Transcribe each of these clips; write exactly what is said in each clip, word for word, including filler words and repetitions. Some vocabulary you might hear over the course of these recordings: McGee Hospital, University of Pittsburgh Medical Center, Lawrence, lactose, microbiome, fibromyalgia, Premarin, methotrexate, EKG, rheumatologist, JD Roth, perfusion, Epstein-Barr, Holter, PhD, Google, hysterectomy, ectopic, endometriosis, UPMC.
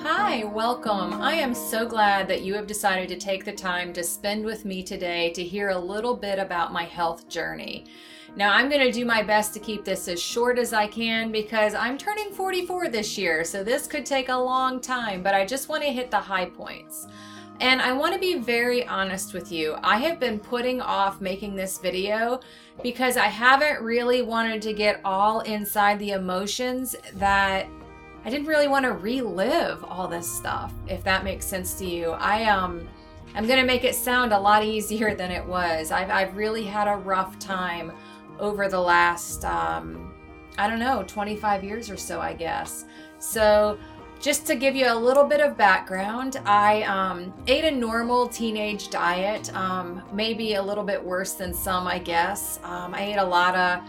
Hi, welcome. I am so glad that you have decided to take the time to spend with me today to hear a little bit about my health journey. Now, I'm going to do my best to keep this as short as I can because I'm turning forty-four this year, so this could take a long time, but I just want to hit the high points. And I want to be very honest with you. I have been putting off making this video because I haven't really wanted to get all inside the emotions that I didn't really want to relive all this stuff, if that makes sense to you. I um, I'm going to make it sound a lot easier than it was. I've, I've really had a rough time over the last, um, I don't know, twenty-five years or so, I guess. So just to give you a little bit of background, I um, ate a normal teenage diet, um, maybe a little bit worse than some, I guess. Um, I ate a lot of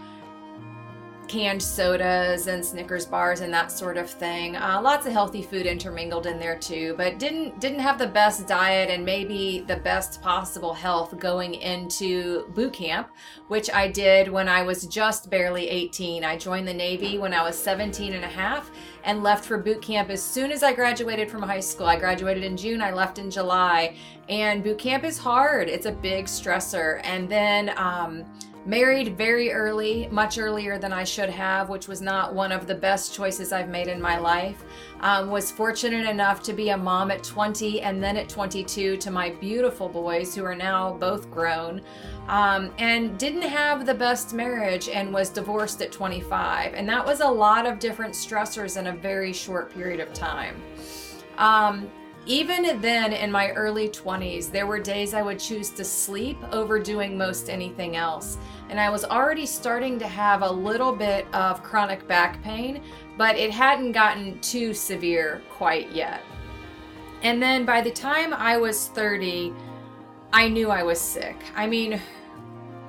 canned sodas and Snickers bars and that sort of thing. Uh, lots of healthy food intermingled in there too, but didn't didn't have the best diet and maybe the best possible health going into boot camp, which I did when I was just barely eighteen. I joined the Navy when I was seventeen and a half and left for boot camp as soon as I graduated from high school. I graduated in June, I left in July, and boot camp is hard. It's a big stressor. And then um, married very early, much earlier than I should have, which was not one of the best choices I've made in my life. Um, was fortunate enough to be a mom at twenty and then at twenty-two to my beautiful boys who are now both grown, um, and didn't have the best marriage and was divorced at twenty-five. And that was a lot of different stressors in a very short period of time. Um, Even then, in my early twenties, there were days I would choose to sleep over doing most anything else. And I was already starting to have a little bit of chronic back pain, but it hadn't gotten too severe quite yet. And then by the time I was thirty, I knew I was sick. I mean,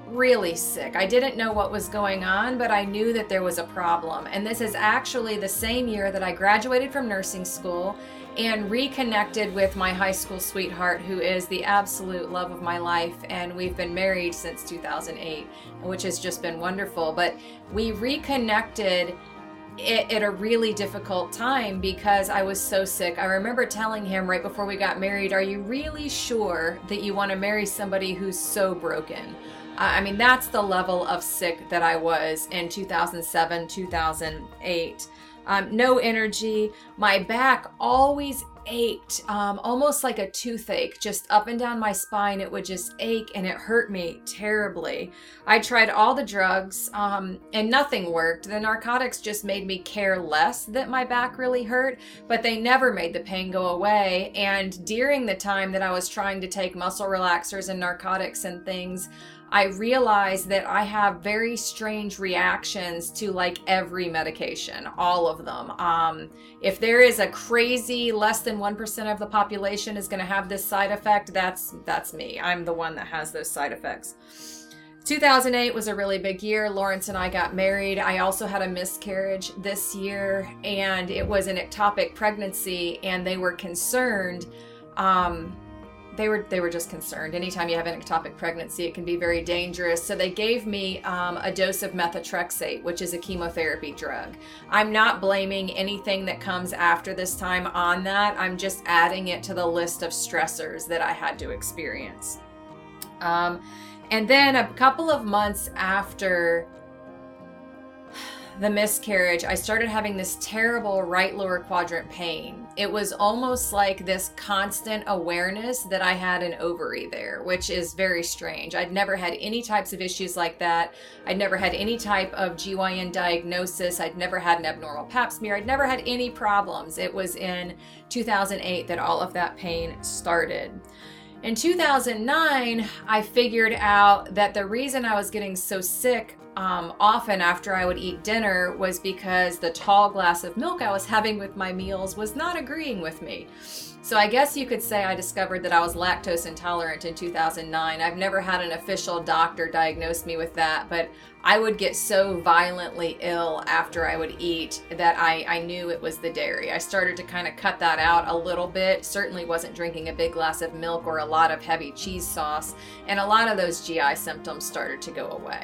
really sick. I didn't know what was going on, but I knew that there was a problem. And this is actually the same year that I graduated from nursing school and reconnected with my high school sweetheart, who is the absolute love of my life, and we've been married since two thousand eight, which has just been wonderful. But we reconnected at a really difficult time because I was so sick. I remember telling him right before we got married, "Are you really sure that you want to marry somebody who's so broken?" I mean, that's the level of sick that I was in two thousand seven, two thousand eight. Um, no energy. My back always ached, um, almost like a toothache, just up and down my spine. It would just ache and it hurt me terribly. I tried all the drugs um, and nothing worked. The narcotics just made me care less that my back really hurt, but they never made the pain go away. And during the time that I was trying to take muscle relaxers and narcotics and things, I realized that I have very strange reactions to like every medication, all of them. Um, if there is a crazy less than one percent of the population is gonna have this side effect, that's that's me. I'm the one that has those side effects. two thousand eight was a really big year. Lawrence and I got married. I also had a miscarriage this year, and it was an ectopic pregnancy, and they were concerned. Um, They were they were just concerned. Anytime you have an ectopic pregnancy, it can be very dangerous. So they gave me um, a dose of methotrexate, which is a chemotherapy drug. I'm not blaming anything that comes after this time on that. I'm just adding it to the list of stressors that I had to experience. Um, and then a couple of months after the miscarriage, I started having this terrible right lower quadrant pain. It was almost like this constant awareness that I had an ovary there, which is very strange. I'd never had any types of issues like that. I'd never had any type of G Y N diagnosis. I'd never had an abnormal pap smear. I'd never had any problems. It was in two thousand eight that all of that pain started. In two thousand nine, I figured out that the reason I was getting so sick Um, often after I would eat dinner was because the tall glass of milk I was having with my meals was not agreeing with me. So I guess you could say I discovered that I was lactose intolerant in two thousand nine. I've never had an official doctor diagnose me with that, but I would get so violently ill after I would eat that I, I knew it was the dairy. I started to kind of cut that out a little bit. Certainly wasn't drinking a big glass of milk or a lot of heavy cheese sauce, and a lot of those G I symptoms started to go away.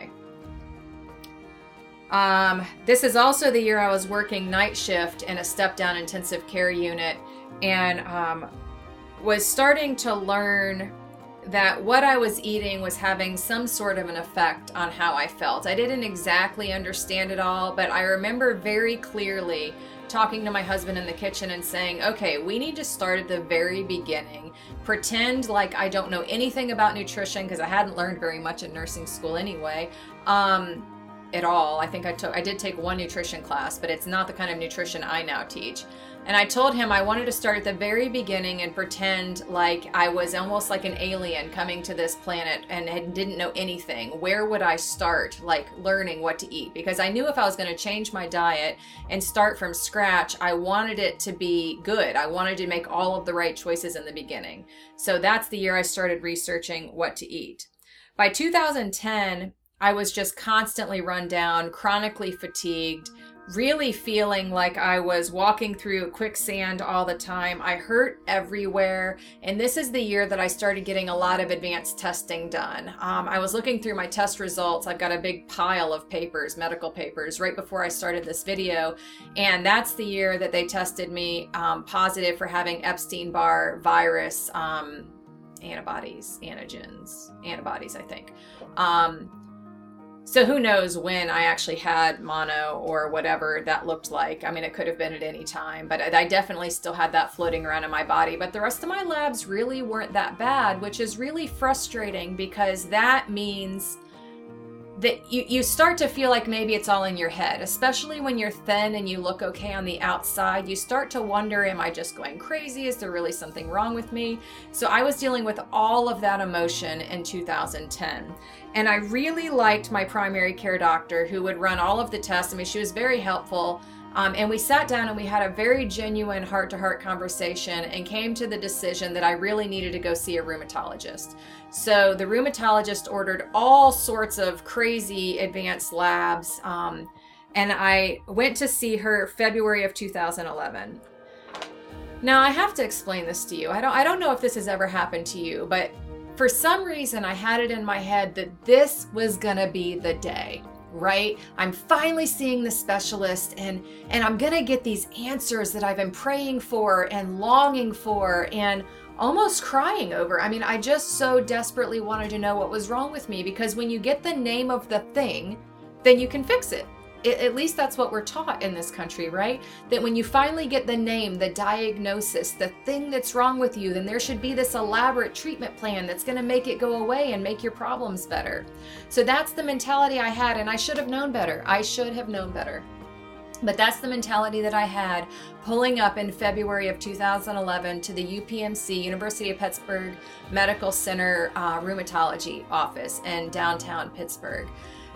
Um, this is also the year I was working night shift in a step-down intensive care unit, and um, was starting to learn that what I was eating was having some sort of an effect on how I felt. I didn't exactly understand it all, but I remember very clearly talking to my husband in the kitchen and saying, okay, we need to start at the very beginning, pretend like I don't know anything about nutrition, because I hadn't learned very much in nursing school anyway, um, at all. I think I took, I did take one nutrition class, but it's not the kind of nutrition I now teach. And I told him I wanted to start at the very beginning and pretend like I was almost like an alien coming to this planet and didn't know anything. Where would I start, like, learning what to eat? Because I knew if I was going to change my diet and start from scratch, I wanted it to be good. I wanted to make all of the right choices in the beginning. So that's the year I started researching what to eat. By two thousand ten, I was just constantly run down, chronically fatigued, really feeling like I was walking through quicksand all the time. I hurt everywhere. And this is the year that I started getting a lot of advanced testing done. Um, I was looking through my test results. I've got a big pile of papers, medical papers, right before I started this video. And that's the year that they tested me um, positive for having Epstein-Barr virus um, antibodies, antigens, antibodies, I think. Um, So who knows when I actually had mono or whatever that looked like. I mean, it could have been at any time, but I definitely still had that floating around in my body. But the rest of my labs really weren't that bad, which is really frustrating, because that means that you, you start to feel like maybe it's all in your head, especially when you're thin and you look okay on the outside. You start to wonder, am I just going crazy? Is there really something wrong with me? So I was dealing with all of that emotion in two thousand ten. And I really liked my primary care doctor, who would run all of the tests. I mean, she was very helpful. Um, and we sat down and we had a very genuine heart-to-heart conversation and came to the decision that I really needed to go see a rheumatologist. So the rheumatologist ordered all sorts of crazy advanced labs. Um, and I went to see her February of two thousand eleven. Now, I have to explain this to you. I don't, I don't know if this has ever happened to you, but for some reason, I had it in my head that this was gonna be the day, right? I'm finally seeing the specialist, and, and I'm gonna get these answers that I've been praying for and longing for and almost crying over. I mean, I just so desperately wanted to know what was wrong with me, because when you get the name of the thing, then you can fix it. It, at least that's what we're taught in this country, right? That when you finally get the name, the diagnosis, the thing that's wrong with you, then there should be this elaborate treatment plan that's going to make it go away and make your problems better. So that's the mentality I had, and I should have known better. I should have known better. But that's the mentality that I had pulling up in February of two thousand eleven to the U P M C, University of Pittsburgh Medical Center uh, rheumatology office in downtown Pittsburgh.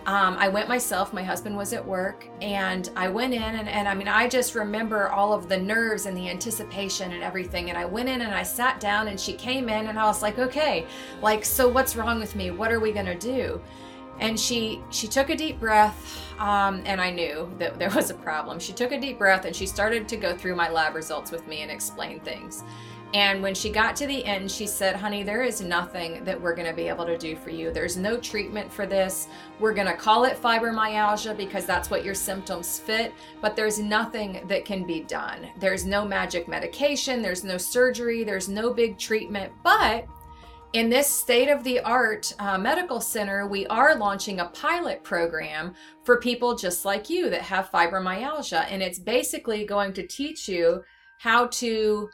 Um, I went myself, my husband was at work, and I went in and, and I mean, I just remember all of the nerves and the anticipation and everything. And I went in and I sat down, and she came in, and I was like, okay, like, so what's wrong with me? What are we going to do? And she, she took a deep breath. Um, and I knew that there was a problem. She took a deep breath and she started to go through my lab results with me and explain things. And when she got to the end, she said, honey, there is nothing that we're going to be able to do for you. There's no treatment for this. We're going to call it fibromyalgia because that's what your symptoms fit, but there's nothing that can be done. There's no magic medication. There's no surgery. There's no big treatment. But in this state-of-the-art uh, medical center, we are launching a pilot program for people just like you that have fibromyalgia. And it's basically going to teach you how to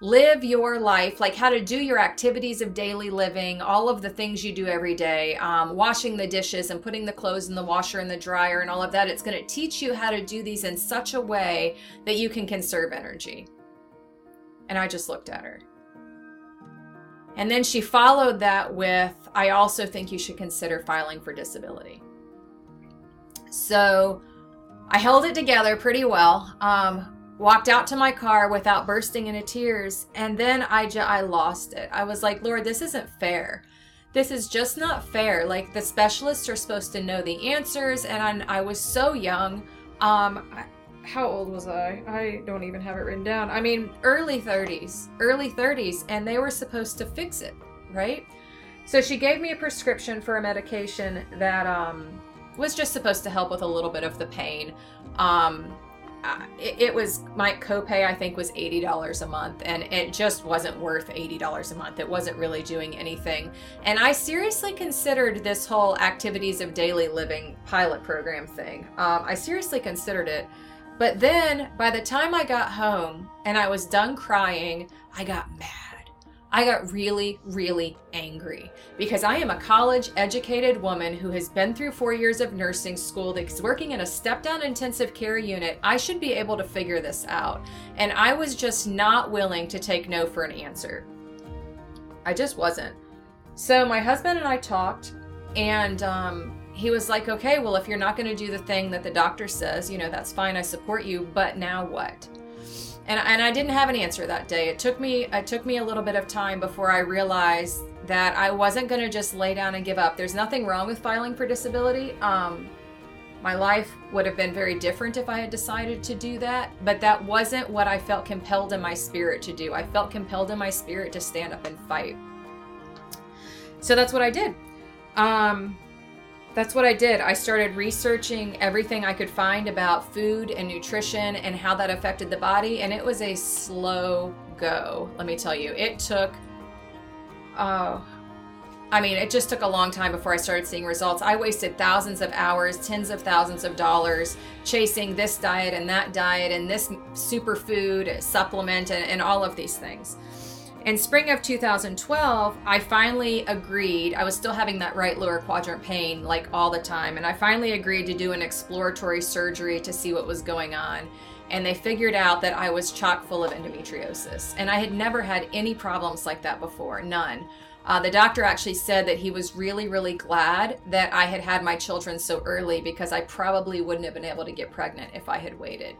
live your life, like how to do your activities of daily living, all of the things you do every day, um, washing the dishes and putting the clothes in the washer and the dryer and all of that. It's going to teach you how to do these in such a way that you can conserve energy. And I just looked at her. And then she followed that with, I also think you should consider filing for disability. So I held it together pretty well. Um, walked out to my car without bursting into tears, and then I, ju- I lost it. I was like, Lord, this isn't fair. This is just not fair. Like, the specialists are supposed to know the answers, and I, I was so young. Um, I, how old was I? I don't even have it written down. I mean, early thirties, early thirties, and they were supposed to fix it, right? So she gave me a prescription for a medication that um, was just supposed to help with a little bit of the pain. Um, it, it was, my copay, I think, was eighty dollars a month, and it just wasn't worth eighty dollars a month. It wasn't really doing anything. And I seriously considered this whole activities of daily living pilot program thing. Um, I seriously considered it. But then by the time I got home and I was done crying, I got mad. I got really, really angry because I am a college educated woman who has been through four years of nursing school that's working in a step down intensive care unit. I should be able to figure this out. And I was just not willing to take no for an answer. I just wasn't. So my husband and I talked, and um, he was like, okay, well, if you're not going to do the thing that the doctor says, you know, that's fine. I support you. But now what? And, and I didn't have an answer that day. It took me it took me a little bit of time before I realized that I wasn't going to just lay down and give up. There's nothing wrong with filing for disability. Um, my life would have been very different if I had decided to do that, but that wasn't what I felt compelled in my spirit to do. I felt compelled in my spirit to stand up and fight. So that's what I did. Um, That's what I did. I started researching everything I could find about food and nutrition and how that affected the body, and it was a slow go, let me tell you. It took, uh, I mean, it just took a long time before I started seeing results. I wasted thousands of hours, tens of thousands of dollars chasing this diet and that diet and this superfood supplement and, and all of these things. In spring of two thousand twelve, I finally agreed. I was still having that right lower quadrant pain like all the time, and I finally agreed to do an exploratory surgery to see what was going on, and they figured out that I was chock full of endometriosis, and I had never had any problems like that before, none. Uh, the doctor actually said that he was really, really glad that I had had my children so early because I probably wouldn't have been able to get pregnant if I had waited.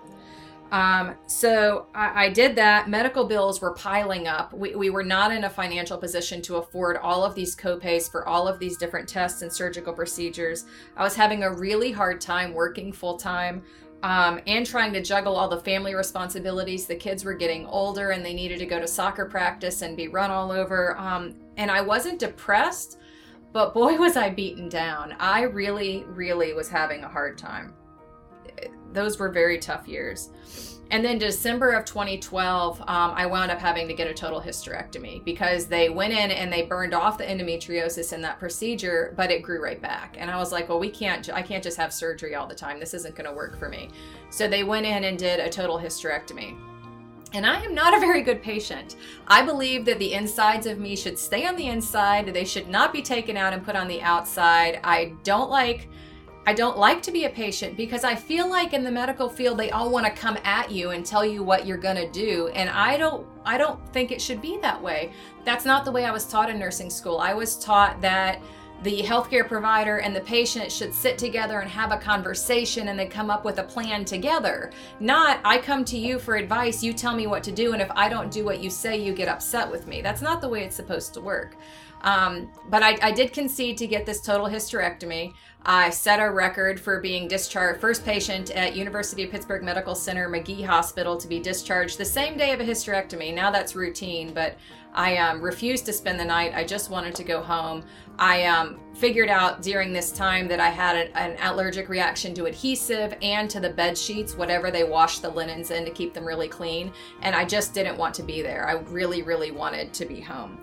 Um, so I, I did that. Medical bills were piling up. We, we were not in a financial position to afford all of these copays for all of these different tests and surgical procedures. I was having a really hard time working full time, um, and trying to juggle all the family responsibilities. The kids were getting older and they needed to go to soccer practice and be run all over. Um, and I wasn't depressed, but boy, was I beaten down. I really, really was having a hard time. Those were very tough years. And then December of twenty twelve, um, I wound up having to get a total hysterectomy because they went in and they burned off the endometriosis in that procedure, but it grew right back. And I was like, well, we can't, I can't just have surgery all the time. This isn't going to work for me. So they went in and did a total hysterectomy. And I am not a very good patient. I believe that the insides of me should stay on the inside. They should not be taken out and put on the outside. I don't like... I don't like to be a patient because I feel like in the medical field, they all want to come at you and tell you what you're going to do. And I don't, I don't think it should be that way. That's not the way I was taught in nursing school. I was taught that the healthcare provider and the patient should sit together and have a conversation and they come up with a plan together. Not, I come to you for advice, you tell me what to do, and if I don't do what you say, you get upset with me. That's not the way it's supposed to work. Um, but I, I did concede to get this total hysterectomy. I set a record for being discharged, first patient at University of Pittsburgh Medical Center, McGee Hospital, to be discharged the same day of a hysterectomy. Now that's routine, but I um, refused to spend the night. I just wanted to go home. I um, figured out during this time that I had a, an allergic reaction to adhesive and to the bed sheets, whatever they wash the linens in to keep them really clean. And I just didn't want to be there. I really, really wanted to be home.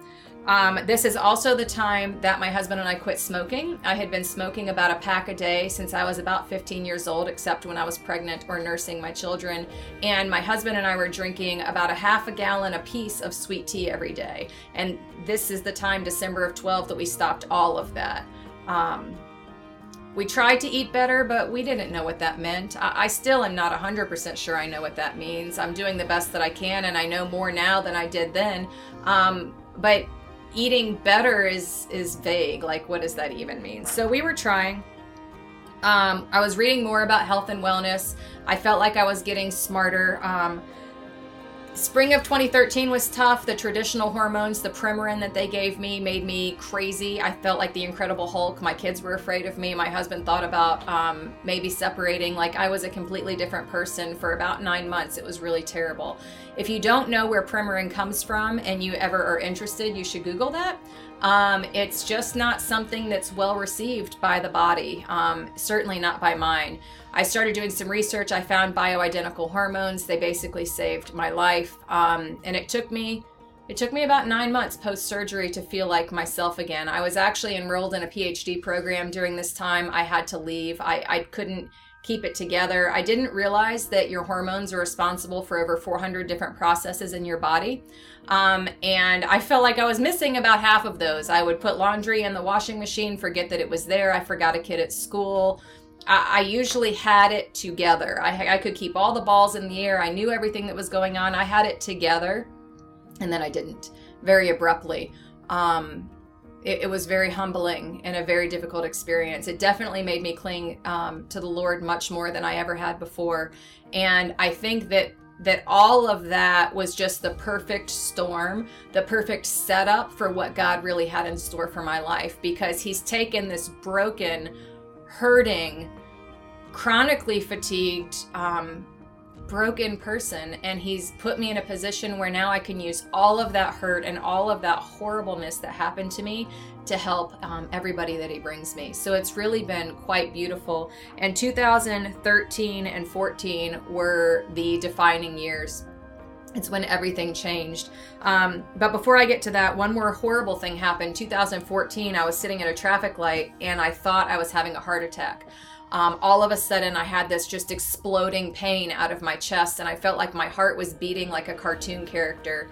Um, this is also the time that my husband and I quit smoking. I had been smoking about a pack a day since I was about fifteen years old, except when I was pregnant or nursing my children. And my husband and I were drinking about a half a gallon apiece of sweet tea every day. And this is the time, December of twelve, that we stopped all of that. Um, we tried to eat better, but we didn't know what that meant. I, I still am not one hundred percent sure I know what that means. I'm doing the best that I can, and I know more now than I did then. Um, but eating better is is vague. Like, what does that even mean? So we were trying. Um, I was reading more about health and wellness. I felt like I was getting smarter. Um, spring of twenty thirteen was tough. The traditional hormones, the Premarin that they gave me, made me crazy. I felt like the Incredible Hulk. My kids were afraid of me. My husband thought about um, maybe separating. Like, I was a completely different person for about nine months. It was really terrible. If you don't know where Premarin comes from and you ever are interested, you should Google that. Um, it's just not something that's well received by the body, um, certainly not by mine. I started doing some research. I found bioidentical hormones. They basically saved my life. Um, and it took me, it took me about nine months post-surgery to feel like myself again. I was actually enrolled in a P H D program during this time. I had to leave. I, I couldn't keep it together. I didn't realize that your hormones are responsible for over four hundred different processes in your body. Um, and I felt like I was missing about half of those. I would put laundry in the washing machine, forget that it was there. I forgot a kid at school. I, I usually had it together. I, I could keep all the balls in the air. I knew everything that was going on. I had it together, and then I didn't, very abruptly. Um, It, it was very humbling and a very difficult experience. It definitely made me cling um, to the Lord much more than I ever had before. And I think that that all of that was just the perfect storm, the perfect setup for what God really had in store for my life, because he's taken this broken, hurting, chronically fatigued, um, broken person, and he's put me in a position where now I can use all of that hurt and all of that horribleness that happened to me to help um, everybody that he brings me. So it's really been quite beautiful. And two thousand thirteen and fourteen were the defining years. It's when everything changed. Um, but before I get to that, one more horrible thing happened. two thousand fourteen, I was sitting at a traffic light and I thought I was having a heart attack. Um, all of a sudden, I had this just exploding pain out of my chest, and I felt like my heart was beating like a cartoon character.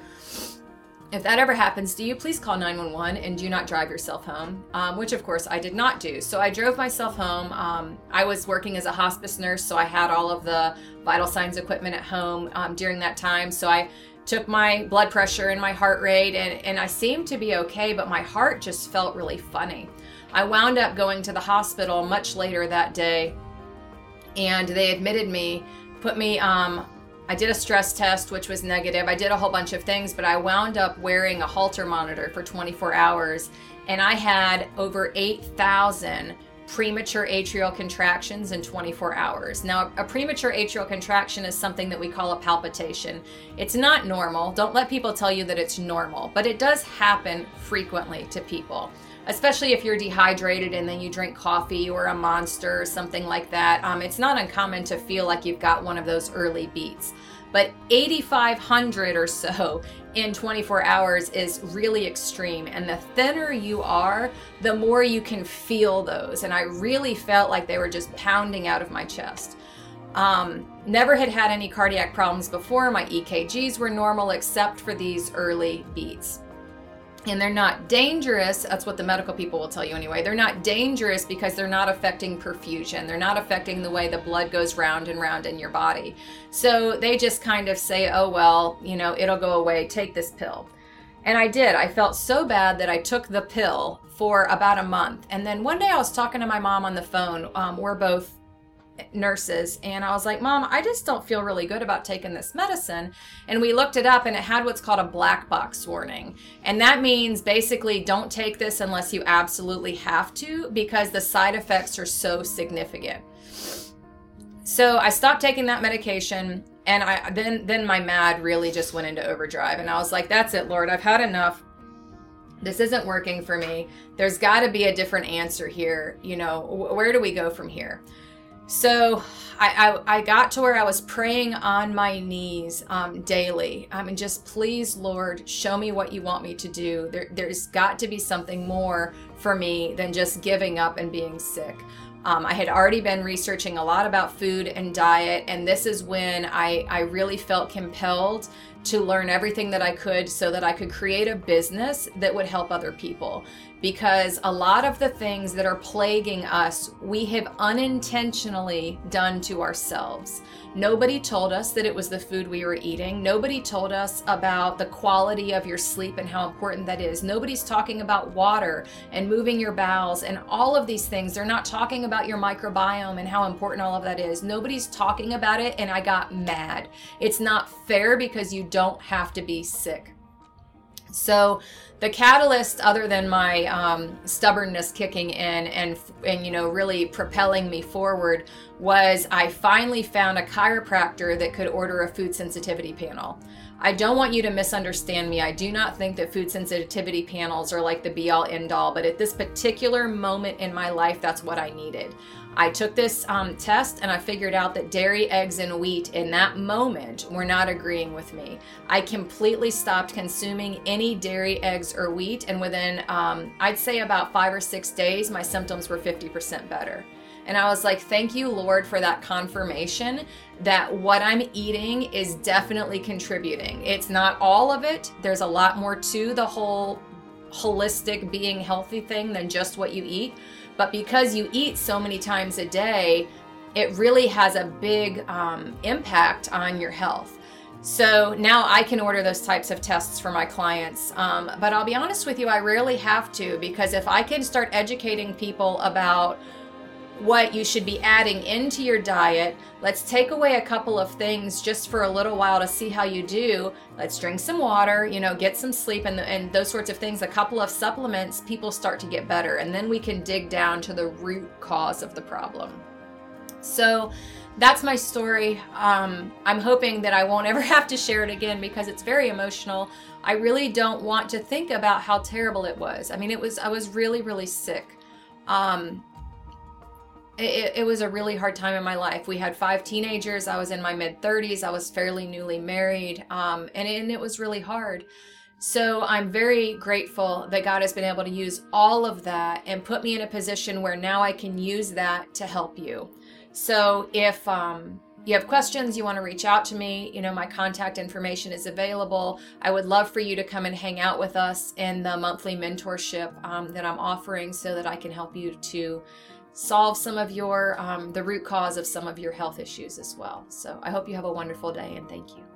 If that ever happens to you, please call nine one one and do not drive yourself home, um, which of course I did not do. So I drove myself home. Um, I was working as a hospice nurse, so I had all of the vital signs equipment at home um, during that time. So I took my blood pressure and my heart rate, and, and I seemed to be okay, but my heart just felt really funny. I wound up going to the hospital much later that day, and they admitted me, put me, um, I did a stress test, which was negative. I did a whole bunch of things, but I wound up wearing a Holter monitor for twenty-four hours, and I had over eight thousand premature atrial contractions in twenty-four hours. Now, a premature atrial contraction is something that we call a palpitation. It's not normal. Don't let people tell you that it's normal, but it does happen frequently to people, especially if you're dehydrated and then you drink coffee or a Monster or something like that. Um, it's not uncommon to feel like you've got one of those early beats. But eighty-five hundred or so in twenty-four hours is really extreme. And the thinner you are, the more you can feel those. And I really felt like they were just pounding out of my chest. Um, never had had any cardiac problems before. My E K Gs were normal except for these early beats. And they're not dangerous. That's what the medical people will tell you anyway. They're not dangerous because they're not affecting perfusion. They're not affecting the way the blood goes round and round in your body. So they just kind of say, oh, well, you know, it'll go away. Take this pill. And I did. I felt so bad that I took the pill for about a month. And then one day I was talking to my mom on the phone. Um, we're both nurses, and I was like, Mom, I just don't feel really good about taking this medicine. And we looked it up, and it had what's called a black box warning, and that means basically don't take this unless you absolutely have to, because the side effects are so significant. So I stopped taking that medication, and I then then my mad really just went into overdrive, and I was like, that's it, Lord, I've had enough. This isn't working for me. There's got to be a different answer here. You know, where do we go from here? So I, I, I got to where I was praying on my knees um, daily. I mean, just please, Lord, show me what you want me to do. There, there's got to be something more for me than just giving up and being sick. Um, I had already been researching a lot about food and diet, and this is when I, I really felt compelled to learn everything that I could so that I could create a business that would help other people. Because a lot of the things that are plaguing us, we have unintentionally done to ourselves. Nobody told us that it was the food we were eating. Nobody told us about the quality of your sleep and how important that is. Nobody's talking about water and moving your bowels and all of these things. They're not talking about your microbiome and how important all of that is. Nobody's talking about it, and I got mad. It's not fair because you don't have to be sick. So the catalyst, other than my um, stubbornness kicking in and, and, you know, really propelling me forward, was I finally found a chiropractor that could order a food sensitivity panel. I don't want you to misunderstand me. I do not think that food sensitivity panels are like the be all end all, but at this particular moment in my life, that's what I needed. I took this um, test and I figured out that dairy, eggs, and wheat in that moment were not agreeing with me. I completely stopped consuming any dairy, eggs, or wheat, and within, um, I'd say about five or six days, my symptoms were fifty percent better. And I was like, thank you, Lord, for that confirmation that what I'm eating is definitely contributing. It's not all of it. There's a lot more to the whole holistic being healthy thing than just what you eat. But because you eat so many times a day, it really has a big um, impact on your health. So now I can order those types of tests for my clients. Um, but I'll be honest with you, I rarely have to, because if I can start educating people about what you should be adding into your diet. Let's take away a couple of things just for a little while to see how you do. Let's drink some water, you know, get some sleep and, and those sorts of things. A couple of supplements, people start to get better, and then we can dig down to the root cause of the problem. So that's my story. Um, I'm hoping that I won't ever have to share it again because it's very emotional. I really don't want to think about how terrible it was. I mean, it was, I was really, really sick. Um, It, it was a really hard time in my life. We had five teenagers. I was in my mid thirties. I was fairly newly married, um, and, and it was really hard. So I'm very grateful that God has been able to use all of that and put me in a position where now I can use that to help you. So if um, you have questions, you want to reach out to me, you know, my contact information is available. I would love for you to come and hang out with us in the monthly mentorship um, that I'm offering so that I can help you to solve some of your, um, the root cause of some of your health issues as well. So I hope you have a wonderful day, and thank you.